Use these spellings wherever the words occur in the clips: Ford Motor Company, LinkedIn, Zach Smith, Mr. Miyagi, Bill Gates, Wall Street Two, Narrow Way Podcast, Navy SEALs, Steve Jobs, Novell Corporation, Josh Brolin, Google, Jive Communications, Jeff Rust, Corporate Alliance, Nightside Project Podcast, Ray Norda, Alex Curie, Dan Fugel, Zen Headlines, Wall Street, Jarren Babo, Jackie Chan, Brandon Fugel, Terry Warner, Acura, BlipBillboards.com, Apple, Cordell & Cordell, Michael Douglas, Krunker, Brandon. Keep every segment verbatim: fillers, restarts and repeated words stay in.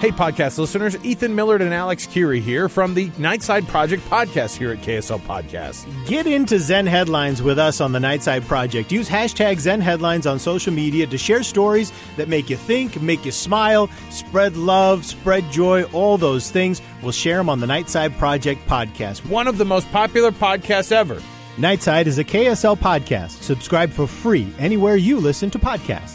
Hey, podcast listeners, Ethan Millard and Alex Curie here from the Nightside Project Podcast here at K S L Podcast. Get into Zen Headlines with us on the Nightside Project. Use hashtag Zen Headlines on social media to share stories that make you think, make you smile, spread love, spread joy, all those things. We'll share them on the Nightside Project Podcast. One of the most popular podcasts ever. Nightside is a K S L podcast. Subscribe for free anywhere you listen to podcasts.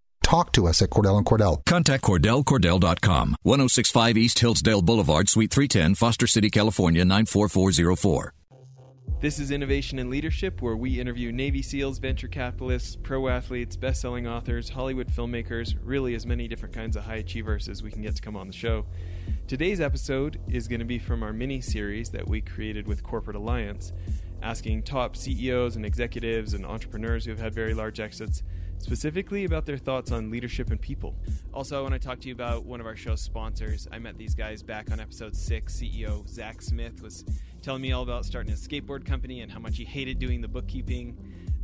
talk to us at Cordell and Cordell. Contact Cordell Cordell dot com, ten sixty-five East Hillsdale Boulevard, Suite three ten, Foster City, California, nine four four zero four. This is Innovation and Leadership, where we interview Navy SEALs, venture capitalists, pro athletes, best-selling authors, Hollywood filmmakers, really as many different kinds of high achievers as we can get to come on the show. Today's episode is going to be from our mini-series that we created with Corporate Alliance, asking top C E Os and executives and entrepreneurs who have had very large exits specifically about their thoughts on leadership and people. Also, I want to talk to you about one of our show's sponsors. I met these guys back on episode six. C E O Zach Smith was telling me all about starting a skateboard company and how much he hated doing the bookkeeping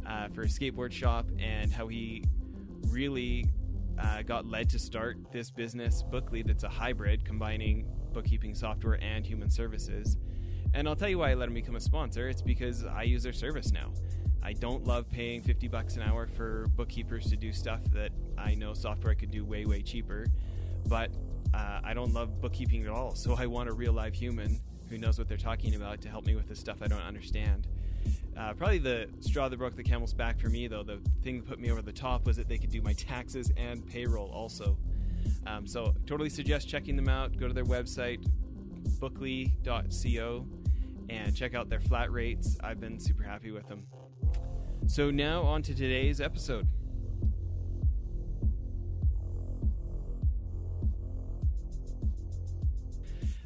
uh, for a skateboard shop, and how he really uh, got led to start this business, Bookly, that's a hybrid combining bookkeeping software and human services. And I'll tell you why I let him become a sponsor. It's because I use their service now. I don't love paying fifty bucks an hour for bookkeepers to do stuff that I know software could do way, way cheaper, but uh, I don't love bookkeeping at all. So I want a real live human who knows what they're talking about to help me with the stuff I don't understand. Uh, probably the straw that broke the camel's back for me, though, the thing that put me over the top, was that they could do my taxes and payroll also. Um, so totally suggest checking them out. Go to their website, bookly dot co, and check out their flat rates. I've been super happy with them. So now on to today's episode.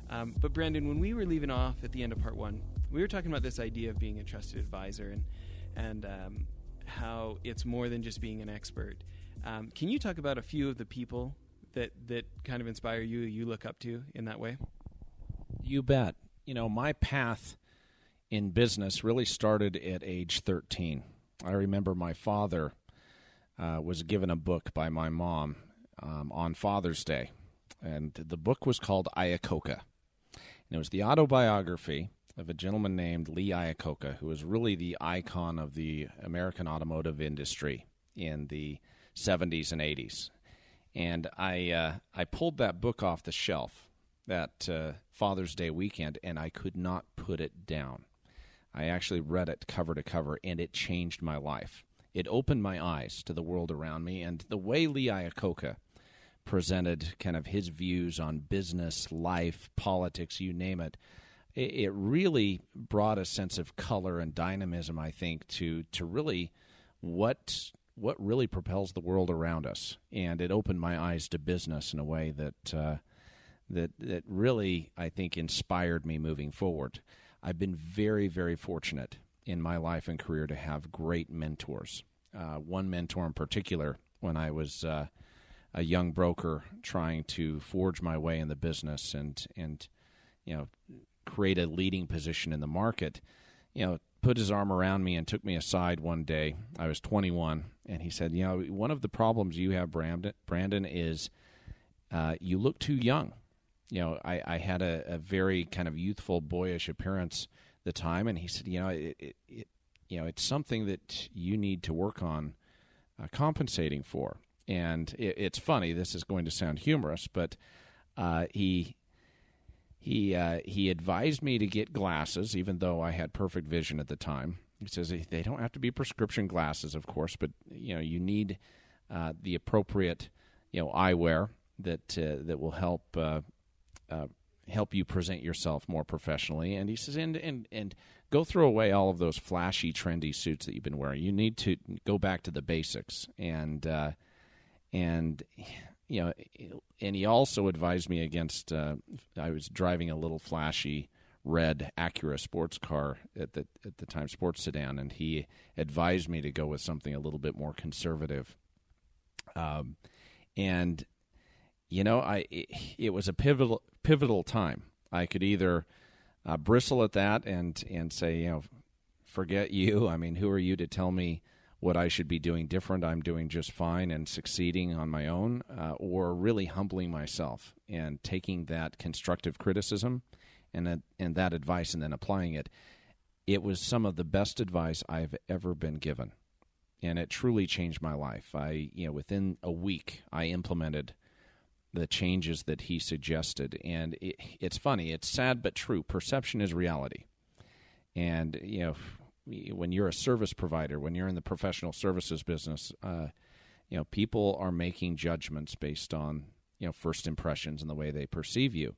Um, but Brandon, when we were leaving off at the end of part one, we were talking about this idea of being a trusted advisor, and and um, how it's more than just being an expert. Um, can you talk about a few of the people that, that kind of inspire you, you look up to in that way? You bet. You know, my path in business really started at age thirteen. I remember my father uh, was given a book by my mom um, on Father's Day, and the book was called Iacocca. And it was the autobiography of a gentleman named Lee Iacocca, who was really the icon of the American automotive industry in the seventies and eighties. And I uh, I pulled that book off the shelf that uh, Father's Day weekend, and I could not put it down. I actually read it cover to cover, and it changed my life. It opened my eyes to the world around me, and the way Lee Iacocca presented kind of his views on business, life, politics, you name it, it really brought a sense of color and dynamism, I think, to to really what what really propels the world around us. And it opened my eyes to business in a way that uh, that that really, I think, inspired me moving forward. I've been very, very fortunate in my life and career to have great mentors. Uh, one mentor in particular, when I was uh, a young broker trying to forge my way in the business and, and you know, create a leading position in the market, you know, put his arm around me and took me aside one day. I was twenty-one, and he said, you know, one of the problems you have, Brandon, Brandon is uh, you look too young. You know, I, I had a, a very kind of youthful, boyish appearance at the time, and he said, you know, it, it, it you know, it's something that you need to work on uh, compensating for. And it, it's funny. This is going to sound humorous, but uh, he he uh, he advised me to get glasses, even though I had perfect vision at the time. He says they don't have to be prescription glasses, of course, but you know, you need uh, the appropriate, you know, eyewear that uh, that will help. Uh, Uh, help you present yourself more professionally. And he says, and, and and go throw away all of those flashy, trendy suits that you've been wearing. You need to go back to the basics. And uh, and you know, and he also advised me against. Uh, I was driving a little flashy red Acura sports car at the at the time, sports sedan, and he advised me to go with something a little bit more conservative. Um, and you know, I it, it was a pivotal pivotal time. I could either uh, bristle at that and and say, you know, forget you. I mean, who are you to tell me what I should be doing different? I'm doing just fine and succeeding on my own, uh, or really humbling myself and taking that constructive criticism and that, and that advice and then applying it. It was some of the best advice I've ever been given, and it truly changed my life. I, you know, within a week, I implemented the changes that he suggested, and it, it's funny. It's sad but true. Perception is reality, and you know, when you're a service provider, when you're in the professional services business, uh, you know, people are making judgments based on, you know, first impressions and the way they perceive you.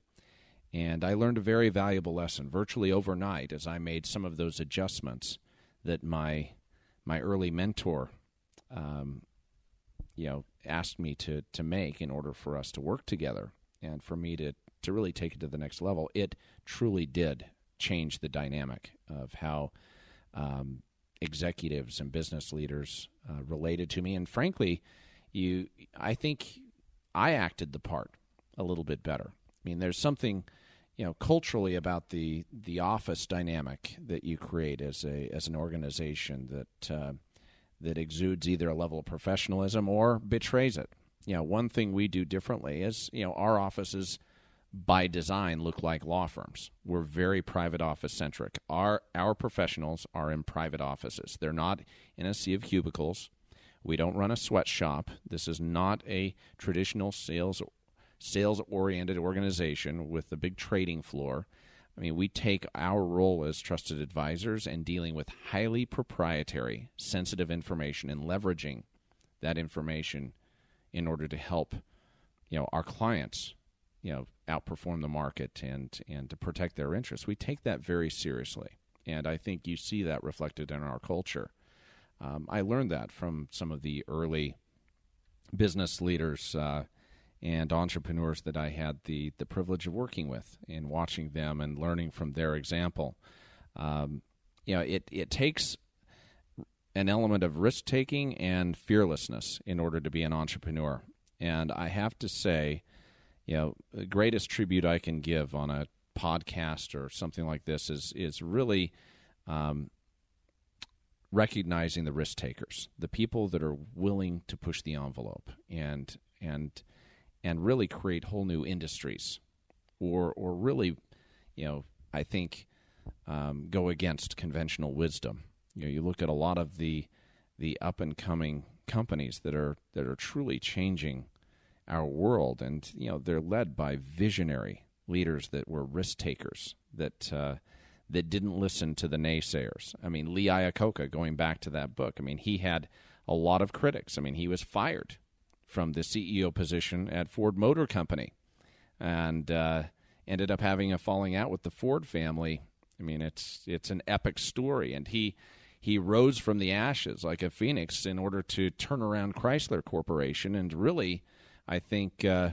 And I learned a very valuable lesson virtually overnight as I made some of those adjustments that my my early mentor, um, you know, asked me to to make in order for us to work together and for me to to really take it to the next level. It truly did change the dynamic of how Um, executives and business leaders uh, related to me, and frankly, you, I think I acted the part a little bit better. I mean, there's something, you know, culturally about the the office dynamic that you create as a as an organization that uh, that exudes either a level of professionalism or betrays it. You know, one thing we do differently is, you know, our offices by design look like law firms. We're very private office centric. Our our professionals are in private offices. They're not in a sea of cubicles. We don't run a sweatshop. This is not a traditional sales sales oriented organization with a big trading floor. I mean, we take our role as trusted advisors and dealing with highly proprietary, sensitive information and leveraging that information in order to help, you know, our clients, you know, outperform the market and and to protect their interests. We take that very seriously, and I think you see that reflected in our culture. Um, I learned that from some of the early business leaders uh, and entrepreneurs that I had the the privilege of working with and watching them and learning from their example. Um, you know, it it takes an element of risk-taking and fearlessness in order to be an entrepreneur. And I have to say, you know, the greatest tribute I can give on a podcast or something like this is is really um, recognizing the risk takers, the people that are willing to push the envelope and and and really create whole new industries, or or really, you know, I think um, go against conventional wisdom. You know, you look at a lot of the the up and coming companies that are that are truly changing our world, and you know, they're led by visionary leaders that were risk takers, that uh, that didn't listen to the naysayers. I mean, Lee Iacocca, going back to that book, I mean, he had a lot of critics. I mean, he was fired from the C E O position at Ford Motor Company, and uh, ended up having a falling out with the Ford family. I mean, it's it's an epic story, and he he rose from the ashes like a phoenix in order to turn around Chrysler Corporation and really, I think, uh,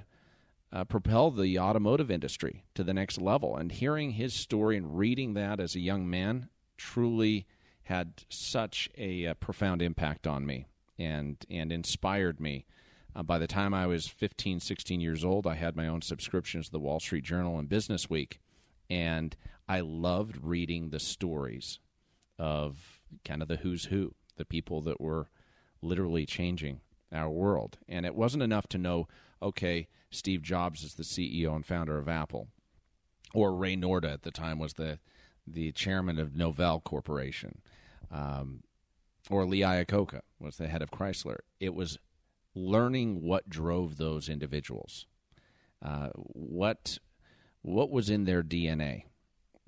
uh, propelled the automotive industry to the next level. And hearing his story and reading that as a young man truly had such a uh, profound impact on me and and inspired me. Uh, by the time I was fifteen, sixteen years old, I had my own subscriptions to the Wall Street Journal and Business Week, and I loved reading the stories of kind of the who's who, the people that were literally changing our world. And it wasn't enough to know, okay, Steve Jobs is the C E O and founder of Apple, or Ray Norda at the time was the the chairman of Novell Corporation, um, or Lee Iacocca was the head of Chrysler. It was learning what drove those individuals, uh, what what was in their D N A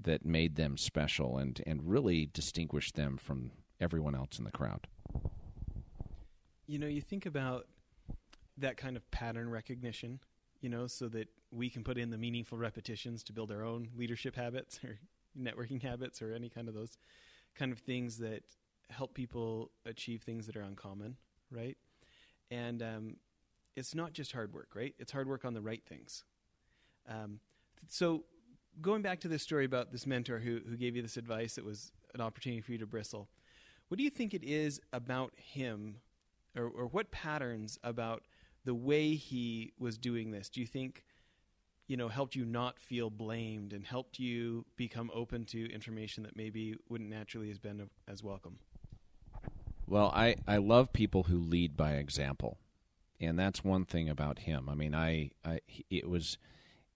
that made them special and and really distinguished them from everyone else in the crowd. You know, you think about that kind of pattern recognition, you know, so that we can put in the meaningful repetitions to build our own leadership habits or networking habits or any kind of those kind of things that help people achieve things that are uncommon, right? And um, it's not just hard work, right? It's hard work on the right things. Um, so going back to this story about this mentor who who gave you this advice that was an opportunity for you to bristle, what do you think it is about him, or, or what patterns about the way he was doing this do you think, you know, helped you not feel blamed and helped you become open to information that maybe wouldn't naturally have been as welcome? Well, I, I love people who lead by example, and that's one thing about him. I mean, I, I it was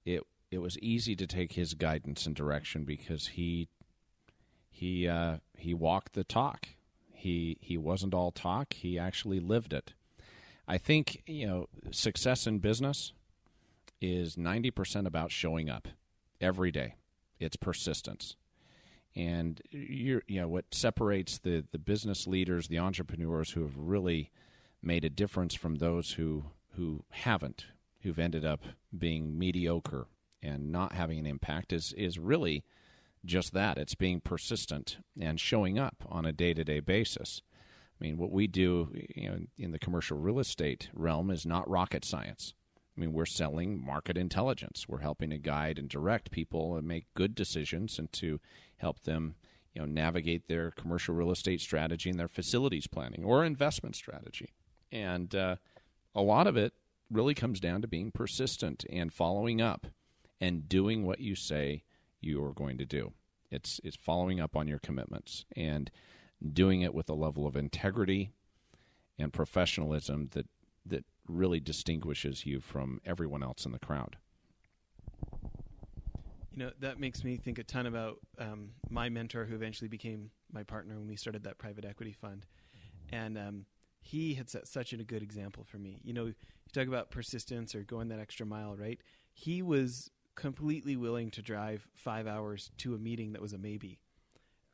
it it was easy to take his guidance and direction because he he uh, he walked the talk. He he wasn't all talk. He actually lived it. I think, you know, success in business is ninety percent about showing up every day. It's persistence. And you're, you know, what separates the, the business leaders, the entrepreneurs who have really made a difference from those who who haven't, who've ended up being mediocre and not having an impact, is is really just that. It's being persistent and showing up on a day-to-day basis. I mean, what we do, you know, in the commercial real estate realm is not rocket science. I mean, we're selling market intelligence. We're helping to guide and direct people and make good decisions and to help them, you know, navigate their commercial real estate strategy and their facilities planning or investment strategy. And uh, a lot of it really comes down to being persistent and following up and doing what you say you are going to do. It's, it's following up on your commitments and doing it with a level of integrity and professionalism that, that really distinguishes you from everyone else in the crowd. You know, that makes me think a ton about um, my mentor, who eventually became my partner when we started that private equity fund. And um, he had set such a good example for me. You know, you talk about persistence or going that extra mile, right? He was completely willing to drive five hours to a meeting that was a maybe,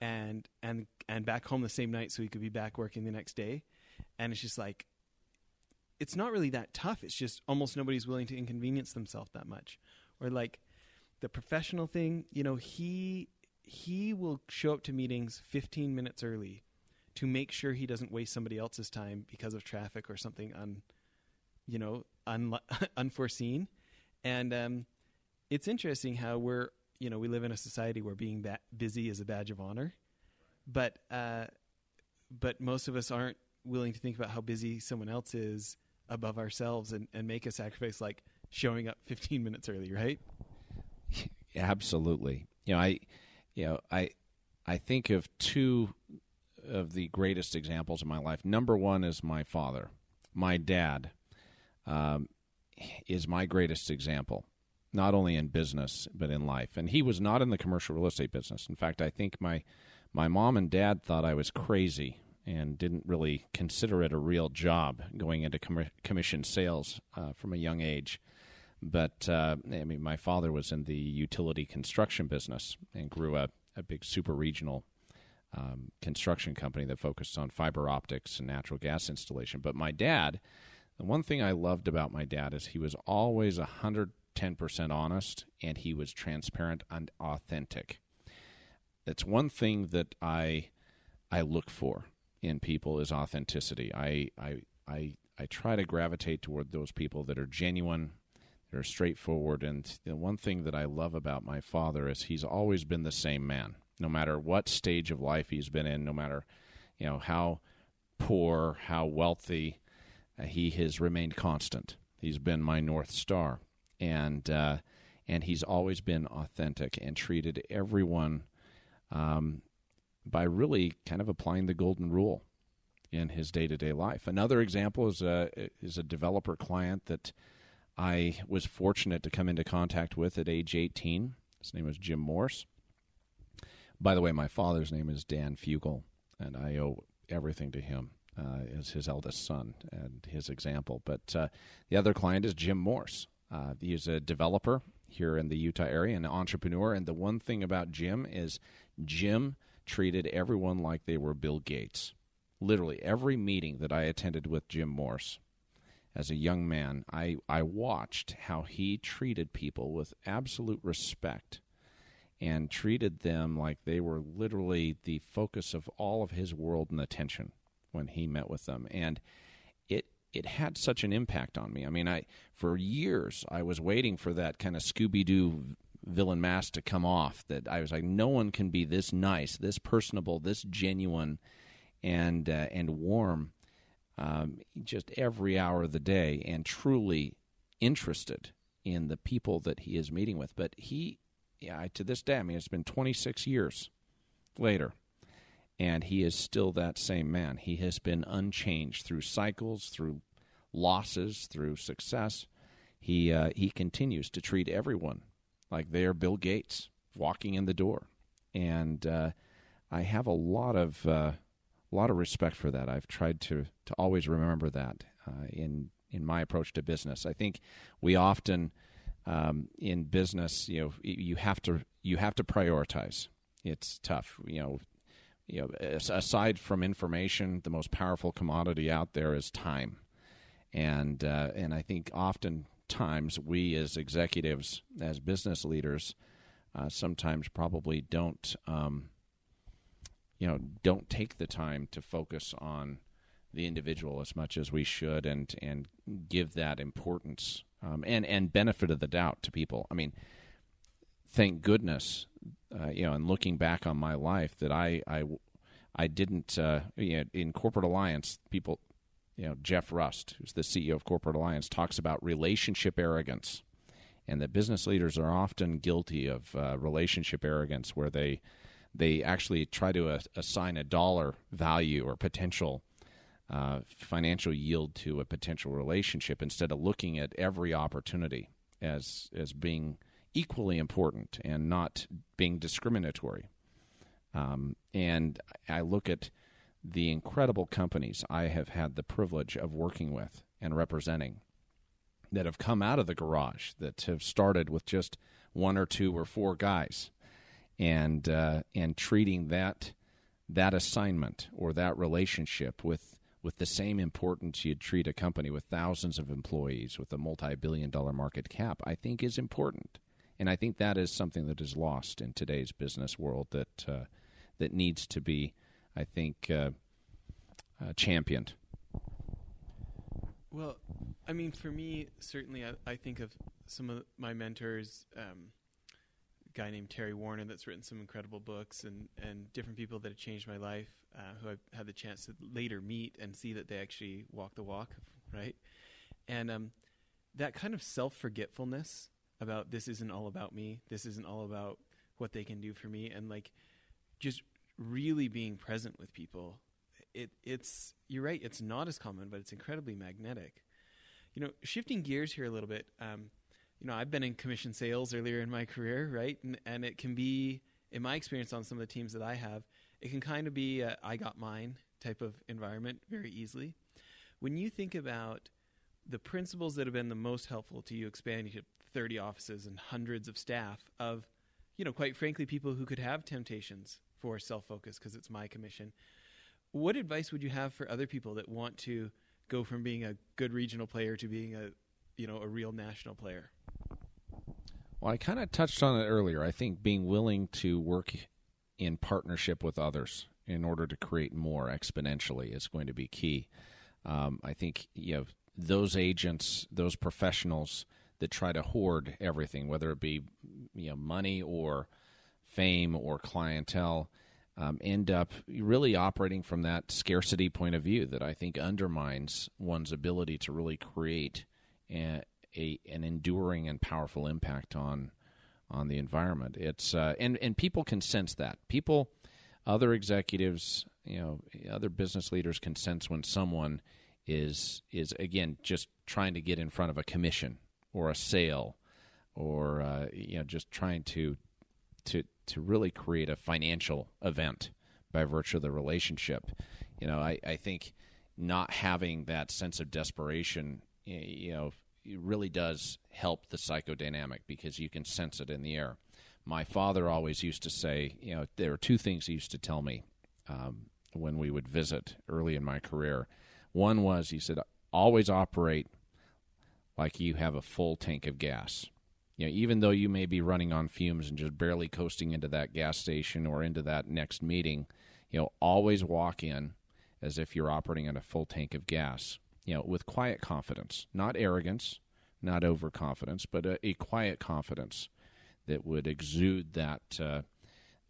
and and and back home the same night so he could be back working the next day. And it's just like, it's not really that tough. It's just almost nobody's willing to inconvenience themselves that much. Or like the professional thing, you know, he he will show up to meetings fifteen minutes early to make sure he doesn't waste somebody else's time because of traffic or something un, you know, un, unforeseen. And um, it's interesting how we're, you know, we live in a society where being ba- busy is a badge of honor, but uh, but most of us aren't willing to think about how busy someone else is above ourselves and, and make a sacrifice like showing up fifteen minutes early, right? Absolutely. You know, I, you know, I, I think of two of the greatest examples in my life. Number one is my father. My dad um, is my greatest example, not only in business, but in life. And he was not in the commercial real estate business. In fact, I think my, my mom and dad thought I was crazy and didn't really consider it a real job going into com- commission sales uh, from a young age. But, uh, I mean, my father was in the utility construction business and grew up a, a big super-regional um, construction company that focused on fiber optics and natural gas installation. But my dad, the one thing I loved about my dad is he was always one hundred ten percent honest, and he was transparent and authentic. That's one thing that I I look for in people is authenticity. I, I I I try to gravitate toward those people that are genuine, that are straightforward. And the one thing that I love about my father is he's always been the same man, no matter what stage of life he's been in, no matter, you know, how poor, how wealthy, uh, he has remained constant. He's been my North Star, and uh, and he's always been authentic and treated everyone Um, by really kind of applying the golden rule in his day-to-day life. Another example is a, is a developer client that I was fortunate to come into contact with at age eighteen. His name was Jim Morse. By the way, my father's name is Dan Fugel, and I owe everything to him uh, as his eldest son and his example. But uh, the other client is Jim Morse. Uh, he's a developer here in the Utah area, an entrepreneur, and the one thing about Jim is Jim treated everyone like they were Bill Gates. Literally every meeting that I attended with Jim Morse as a young man, I, I watched how he treated people with absolute respect and treated them like they were literally the focus of all of his world and attention when he met with them. And it it had such an impact on me. I mean, I for years I was waiting for that kind of Scooby-Doo villain mask to come off, that I was like, no one can be this nice, this personable, this genuine, and uh, and warm um, just every hour of the day, and truly interested in the people that he is meeting with. But he, yeah, to this day, I mean, it's been twenty-six years later, and he is still that same man. He has been unchanged through cycles, through losses, through success. He uh, he continues to treat everyone like they are Bill Gates walking in the door, and uh, I have a lot of uh, lot of respect for that. I've tried to to always remember that uh, in in my approach to business. I think we often um, in business, you know, you have to you have to prioritize. It's tough, you know. You know, aside from information, the most powerful commodity out there is time, and uh, and I think often. Times we as executives, as business leaders, uh, sometimes probably don't, um, you know, don't take the time to focus on the individual as much as we should, and and give that importance um, and and benefit of the doubt to people. I mean, thank goodness, uh, you know, and looking back on my life, that I I, I didn't, uh, you know, in Corporate Alliance, people. You know, Jeff Rust, who's the C E O of Corporate Alliance, talks about relationship arrogance, and that business leaders are often guilty of uh, relationship arrogance, where they they actually try to uh, assign a dollar value or potential uh, financial yield to a potential relationship, instead of looking at every opportunity as as being equally important and not being discriminatory. Um, and I look at the incredible companies I have had the privilege of working with and representing that have come out of the garage, that have started with just one or two or four guys, and uh, and treating that that assignment or that relationship with with the same importance you'd treat a company with thousands of employees with a multi-billion dollar market cap, I think is important. And I think that is something that is lost in today's business world, that uh, that needs to be, I think, uh, uh, championed. Well, I mean, for me, certainly, I, I think of some of my mentors, um, a guy named Terry Warner that's written some incredible books, and, and different people that have changed my life, uh, who I've had the chance to later meet and see that they actually walk the walk, right? And um, that kind of self-forgetfulness about this isn't all about me, this isn't all about what they can do for me, and like just really being present with people. It it's you're right, it's not as common, but it's incredibly magnetic. You know, shifting gears here a little bit, um, you know, I've been in commission sales earlier in my career, right? And and it can be, in my experience on some of the teams that I have, it can kind of be a I got mine type of environment very easily. When you think about the principles that have been the most helpful to you expanding to thirty offices and hundreds of staff of, you know, quite frankly, people who could have temptations for self-focus because it's my commission, what advice would you have for other people that want to go from being a good regional player to being a, you know, a real national player? Well, I kind of touched on it earlier. I think being willing to work in partnership with others in order to create more exponentially is going to be key. Um, I think, you know, those agents, those professionals that try to hoard everything, whether it be, you know, money or fame or clientele, um, end up really operating from that scarcity point of view that I think undermines one's ability to really create a, a, an enduring and powerful impact on on the environment. It's uh, and and people can sense that. People, other executives, you know, other business leaders can sense when someone is is again just trying to get in front of a commission or a sale, or uh, you know, just trying to to to really create a financial event by virtue of the relationship. You know, I, I think not having that sense of desperation, you know, it really does help the psychodynamic, because you can sense it in the air. My father always used to say, you know, there are two things he used to tell me um, when we would visit early in my career. One was, he said, always operate like you have a full tank of gas. You know, even though you may be running on fumes and just barely coasting into that gas station or into that next meeting, you know, always walk in as if you're operating on a full tank of gas, you know, with quiet confidence, not arrogance, not overconfidence, but a, a quiet confidence that would exude that uh,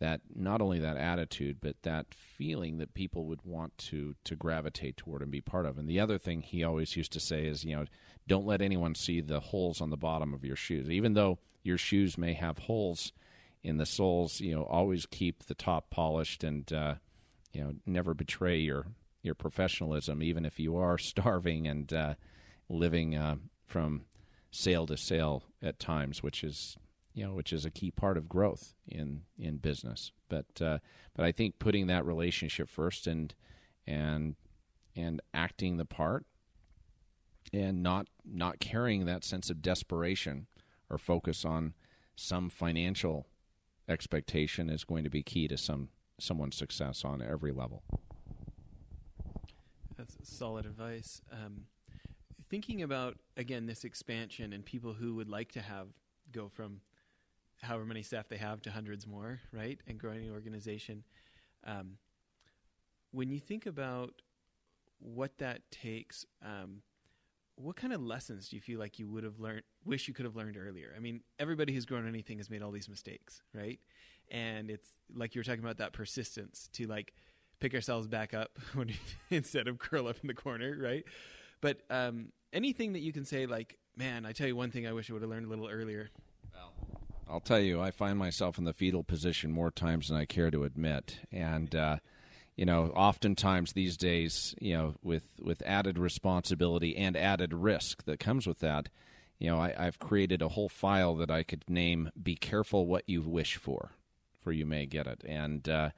that not only that attitude, but that feeling that people would want to to gravitate toward and be part of. And the other thing he always used to say is, you know, don't let anyone see the holes on the bottom of your shoes. Even though your shoes may have holes in the soles, you know, always keep the top polished and, uh, you know, never betray your, your professionalism, even if you are starving and uh, living uh, from sale to sale at times, which is... you know, which is a key part of growth in, in business. But uh, but I think putting that relationship first and and and acting the part and not not carrying that sense of desperation or focus on some financial expectation is going to be key to some someone's success on every level. That's solid advice. Um, thinking about, again, this expansion and people who would like to have go from however many staff they have to hundreds more, right? And growing an organization. Um, when you think about what that takes, um, what kind of lessons do you feel like you would have learned, wish you could have learned earlier? I mean, everybody who's grown anything has made all these mistakes, right? And it's like you were talking about that persistence to like pick ourselves back up when instead of curl up in the corner, right? But um, anything that you can say like, man, I tell you one thing I wish I would have learned a little earlier. Well, I'll tell you, I find myself in the fetal position more times than I care to admit. And, uh, you know, oftentimes these days, you know, with, with added responsibility and added risk that comes with that, you know, I, I've created a whole file that I could name, Be Careful What You Wish For, for you may get it. And, uh,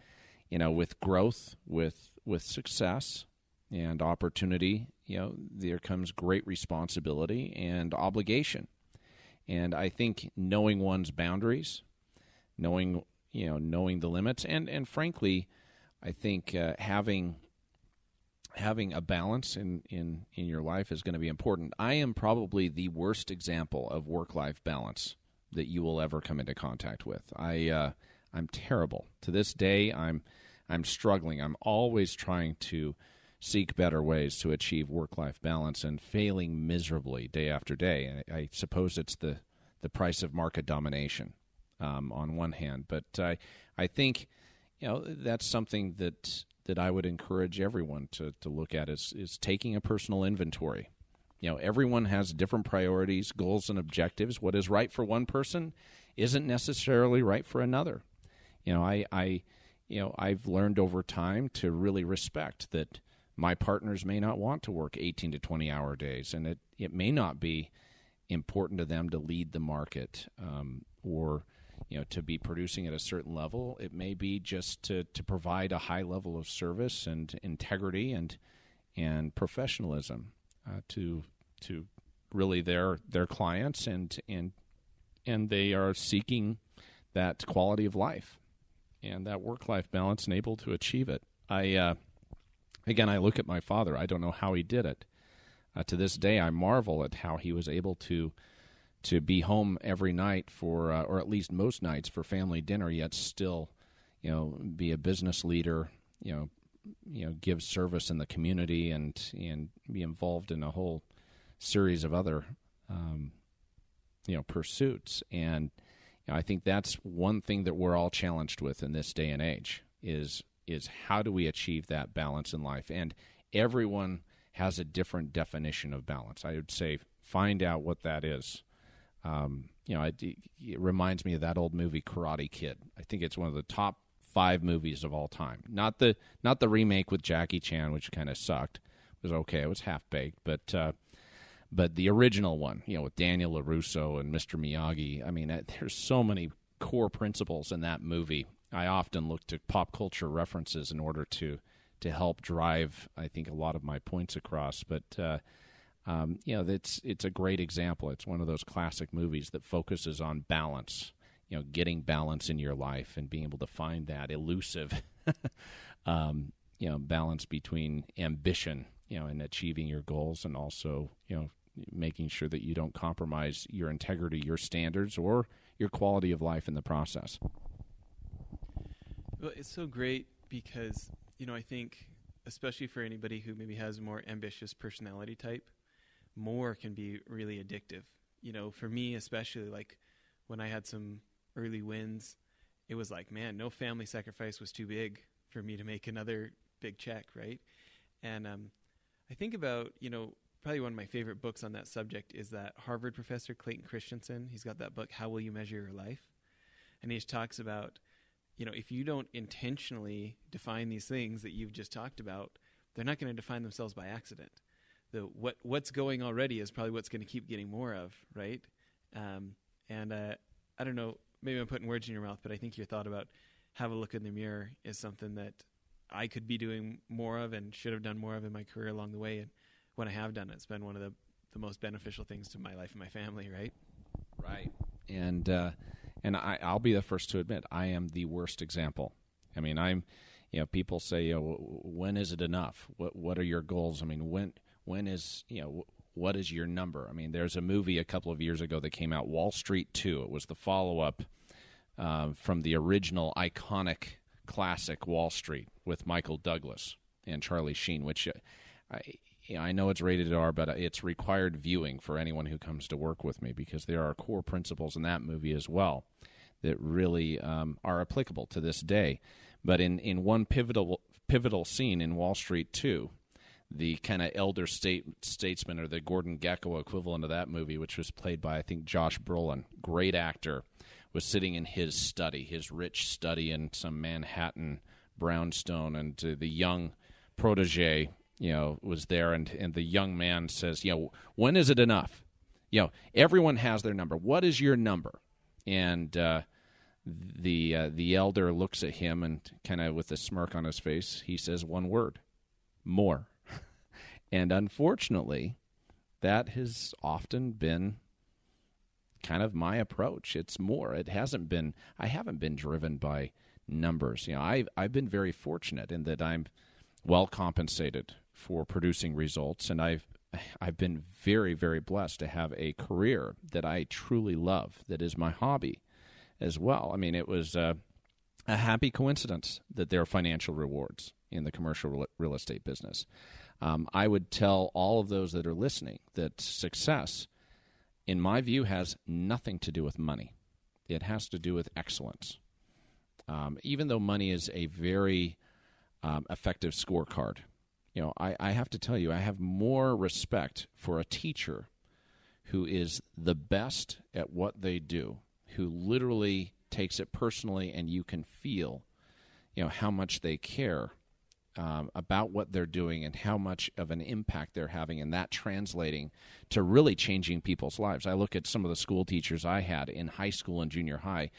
you know, with growth, with with success and opportunity, you know, there comes great responsibility and obligation. And I think knowing one's boundaries, knowing, you know, knowing the limits, and, and frankly, I think uh, having having a balance in, in, in your life is going to be important. I am probably the worst example of work-life balance that you will ever come into contact with. I, uh, I'm terrible. To this day, I'm I'm struggling. I'm always trying to seek better ways to achieve work-life balance and failing miserably day after day. I, I suppose it's the, the price of market domination um, on one hand, but I I think you know that's something that that I would encourage everyone to, to look at is is taking a personal inventory. You know, everyone has different priorities, goals, and objectives. What is right for one person isn't necessarily right for another. You know, I I you know I've learned over time to really respect that. My partners may not want to work eighteen to twenty hour days, and it, it may not be important to them to lead the market um, or you know to be producing at a certain level. It may be just to, to provide a high level of service and integrity and and professionalism uh, to to really their their clients, and and and they are seeking that quality of life and that work-life balance and able to achieve it. I uh, Again, I look at my father. I don't know how he did it. Uh, to this day, I marvel at how he was able to to be home every night for, uh, or at least most nights, for family dinner. Yet still, you know, be a business leader. You know, you know, give service in the community and and be involved in a whole series of other, um, you know, pursuits. And you know, I think that's one thing that we're all challenged with in this day and age is. is how do we achieve that balance in life? And everyone has a different definition of balance. I would say find out what that is. Um, you know, it, it reminds me of that old movie Karate Kid. I think it's one of the top five movies of all time. Not the not the remake with Jackie Chan, which kind of sucked. It was okay. It was half-baked. But uh, but the original one, you know, with Daniel LaRusso and Mister Miyagi, I mean, there's so many core principles in that movie. I often look to pop culture references in order to, to help drive, I think, a lot of my points across. But, uh, um, you know, it's, it's a great example. It's one of those classic movies that focuses on balance, you know, getting balance in your life and being able to find that elusive, um, you know, balance between ambition, you know, and achieving your goals and also, you know, making sure that you don't compromise your integrity, your standards, or your quality of life in the process. Well, it's so great because, you know, I think, especially for anybody who maybe has a more ambitious personality type, more can be really addictive. You know, for me especially, like when I had some early wins, it was like, man, no family sacrifice was too big for me to make another big check, right? And um, I think about, you know, probably one of my favorite books on that subject is that Harvard professor Clayton Christensen. He's got that book, How Will You Measure Your Life? And he talks about, you know, if you don't intentionally define these things that you've just talked about, they're not going to define themselves by accident. The what what's going already is probably what's going to keep getting more of, right? Um, and uh, I don't know, maybe I'm putting words in your mouth, but I think your thought about have a look in the mirror is something that I could be doing more of and should have done more of in my career along the way. And when I have done it, it's been one of the, the most beneficial things to my life and my family, right? Right. And uh, and I, I'll be the first to admit, I am the worst example. I mean, I'm, you know, people say, you know, when is it enough? What what are your goals? I mean, when when is, you know, what is your number? I mean, there's a movie a couple of years ago that came out, Wall Street Two. It was the follow-up uh, from the original iconic classic Wall Street with Michael Douglas and Charlie Sheen, which uh, I... You know, I know it's rated R, but it's required viewing for anyone who comes to work with me because there are core principles in that movie as well that really um, are applicable to this day. But in, in one pivotal pivotal scene in Wall Street Two, the kind of elder state, statesman or the Gordon Gekko equivalent of that movie, which was played by, I think, Josh Brolin, great actor, was sitting in his study, his rich study in some Manhattan brownstone, and uh, the young protege, you know, was there, and, and the young man says, you know, when is it enough? You know, everyone has their number. What is your number? And uh, the uh, the elder looks at him and kind of with a smirk on his face, he says one word, more. And unfortunately, that has often been kind of my approach. It's more. It hasn't been, I haven't been driven by numbers. You know, I've, I've been very fortunate in that I'm well compensated for producing results, and I've I've been very, very blessed to have a career that I truly love, that is my hobby as well. I mean, it was uh, a happy coincidence that there are financial rewards in the commercial real estate business. Um, I would tell all of those that are listening that success, in my view, has nothing to do with money. It has to do with excellence. Um, even though money is a very um, effective scorecard, you know, I, I have to tell you, I have more respect for a teacher who is the best at what they do, who literally takes it personally, and you can feel, you know, how much they care um, about what they're doing and how much of an impact they're having, and that translating to really changing people's lives. I look at some of the school teachers I had in high school and junior high.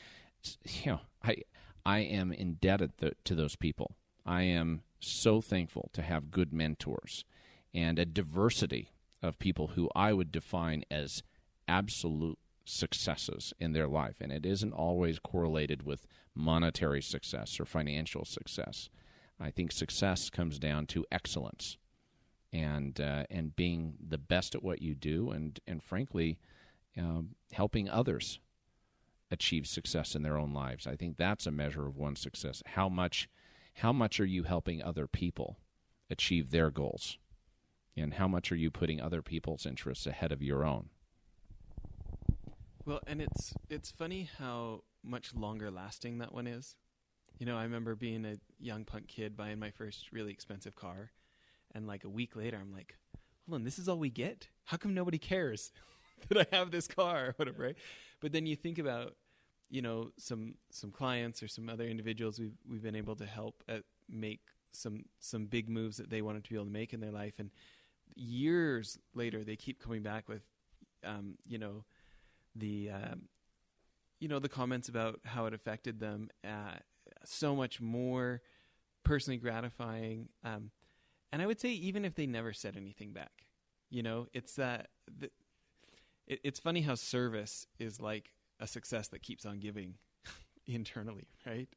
You know, I I am indebted th- to those people. I am so thankful to have good mentors and a diversity of people who I would define as absolute successes in their life. And it isn't always correlated with monetary success or financial success. I think success comes down to excellence and uh, and being the best at what you do and, and frankly, um, helping others achieve success in their own lives. I think that's a measure of one's success. How much... How much are you helping other people achieve their goals? And how much are you putting other people's interests ahead of your own? Well, and it's it's funny how much longer lasting that one is. You know, I remember being a young punk kid buying my first really expensive car. And like a week later, I'm like, hold on, this is all we get? How come nobody cares that I have this car or whatever, right? But then you think about, you know, some some clients or some other individuals we've we've been able to help at make some some big moves that they wanted to be able to make in their life, and years later they keep coming back with, um, you know, the um, you know the comments about how it affected them. Uh, so much more personally gratifying, um, and I would say even if they never said anything back, you know, it's that uh, it, it's funny how service is like a success that keeps on giving internally, right?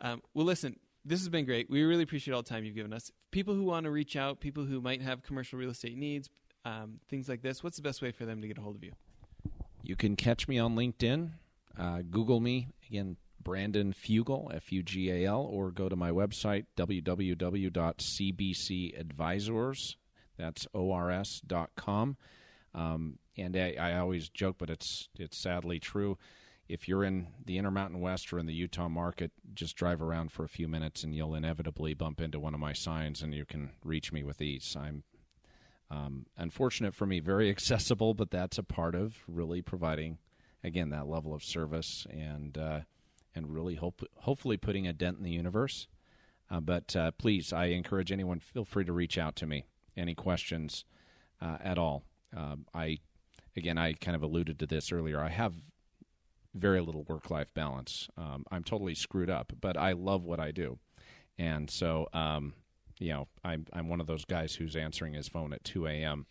Um, well, listen, this has been great. We really appreciate all the time you've given us. People who want to reach out, people who might have commercial real estate needs, um, things like this, what's the best way for them to get a hold of you? You can catch me on LinkedIn. Uh, Google me. Again, Brandon Fugel, F U G A L, or go to my website, w w w dot c b c advisors, that's O R S, dot com. Um, and I, I always joke, but it's it's sadly true. if you're in the Intermountain West or in the Utah market, just drive around for a few minutes and you'll inevitably bump into one of my signs and you can reach me with ease. I'm, um, unfortunate for me, very accessible, but that's a part of really providing, again, that level of service and, uh, and really hope, hopefully putting a dent in the universe. Uh, but uh, please, I encourage anyone, feel free to reach out to me. Any questions uh, at all. Uh, I, again, I kind of alluded to this earlier. I have very little work-life balance. Um, I'm totally screwed up, but I love what I do. And so, um, you know, I'm, I'm one of those guys who's answering his phone at two a.m.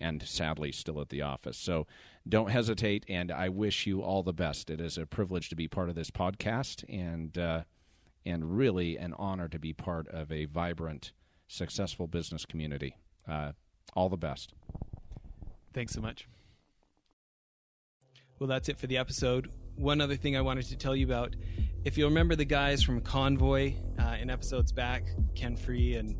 and sadly still at the office. So don't hesitate, and I wish you all the best. It is a privilege to be part of this podcast and uh, and really an honor to be part of a vibrant, successful business community. Uh, all the best. Thanks so much. Well, that's it for the episode. One other thing I wanted to tell you about, if you remember the guys from Convoy uh, in episodes back, Ken Free and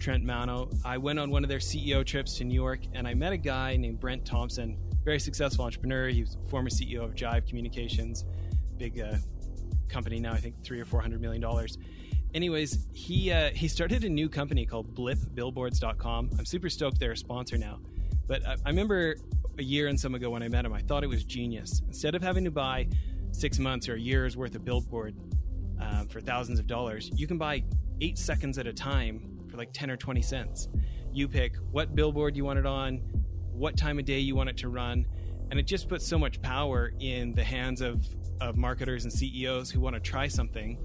Trent Mano, I went on one of their C E O trips to New York and I met a guy named Brent Thompson, very successful entrepreneur. He was former C E O of Jive Communications, big uh, company now, I think three or four hundred million dollars. Anyways, he uh, he started a new company called Blip Billboards dot com. I'm super stoked they're a sponsor now. But I, I remember a year and some ago when I met him, I thought it was genius. Instead of having to buy six months or a year's worth of billboard um, for thousands of dollars, you can buy eight seconds at a time for like ten or twenty cents. You pick what billboard you want it on, what time of day you want it to run, and it just puts so much power in the hands of, of marketers and C E Os who want to try something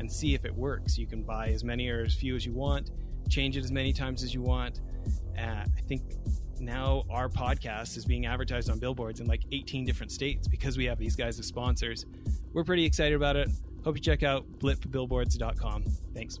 and see if it works. You can buy as many or as few as you want, change it as many times as you want. Uh, I think now our podcast is being advertised on billboards in like eighteen different states because we have these guys as sponsors. We're pretty excited about it. Hope you check out blip billboards dot com. Thanks.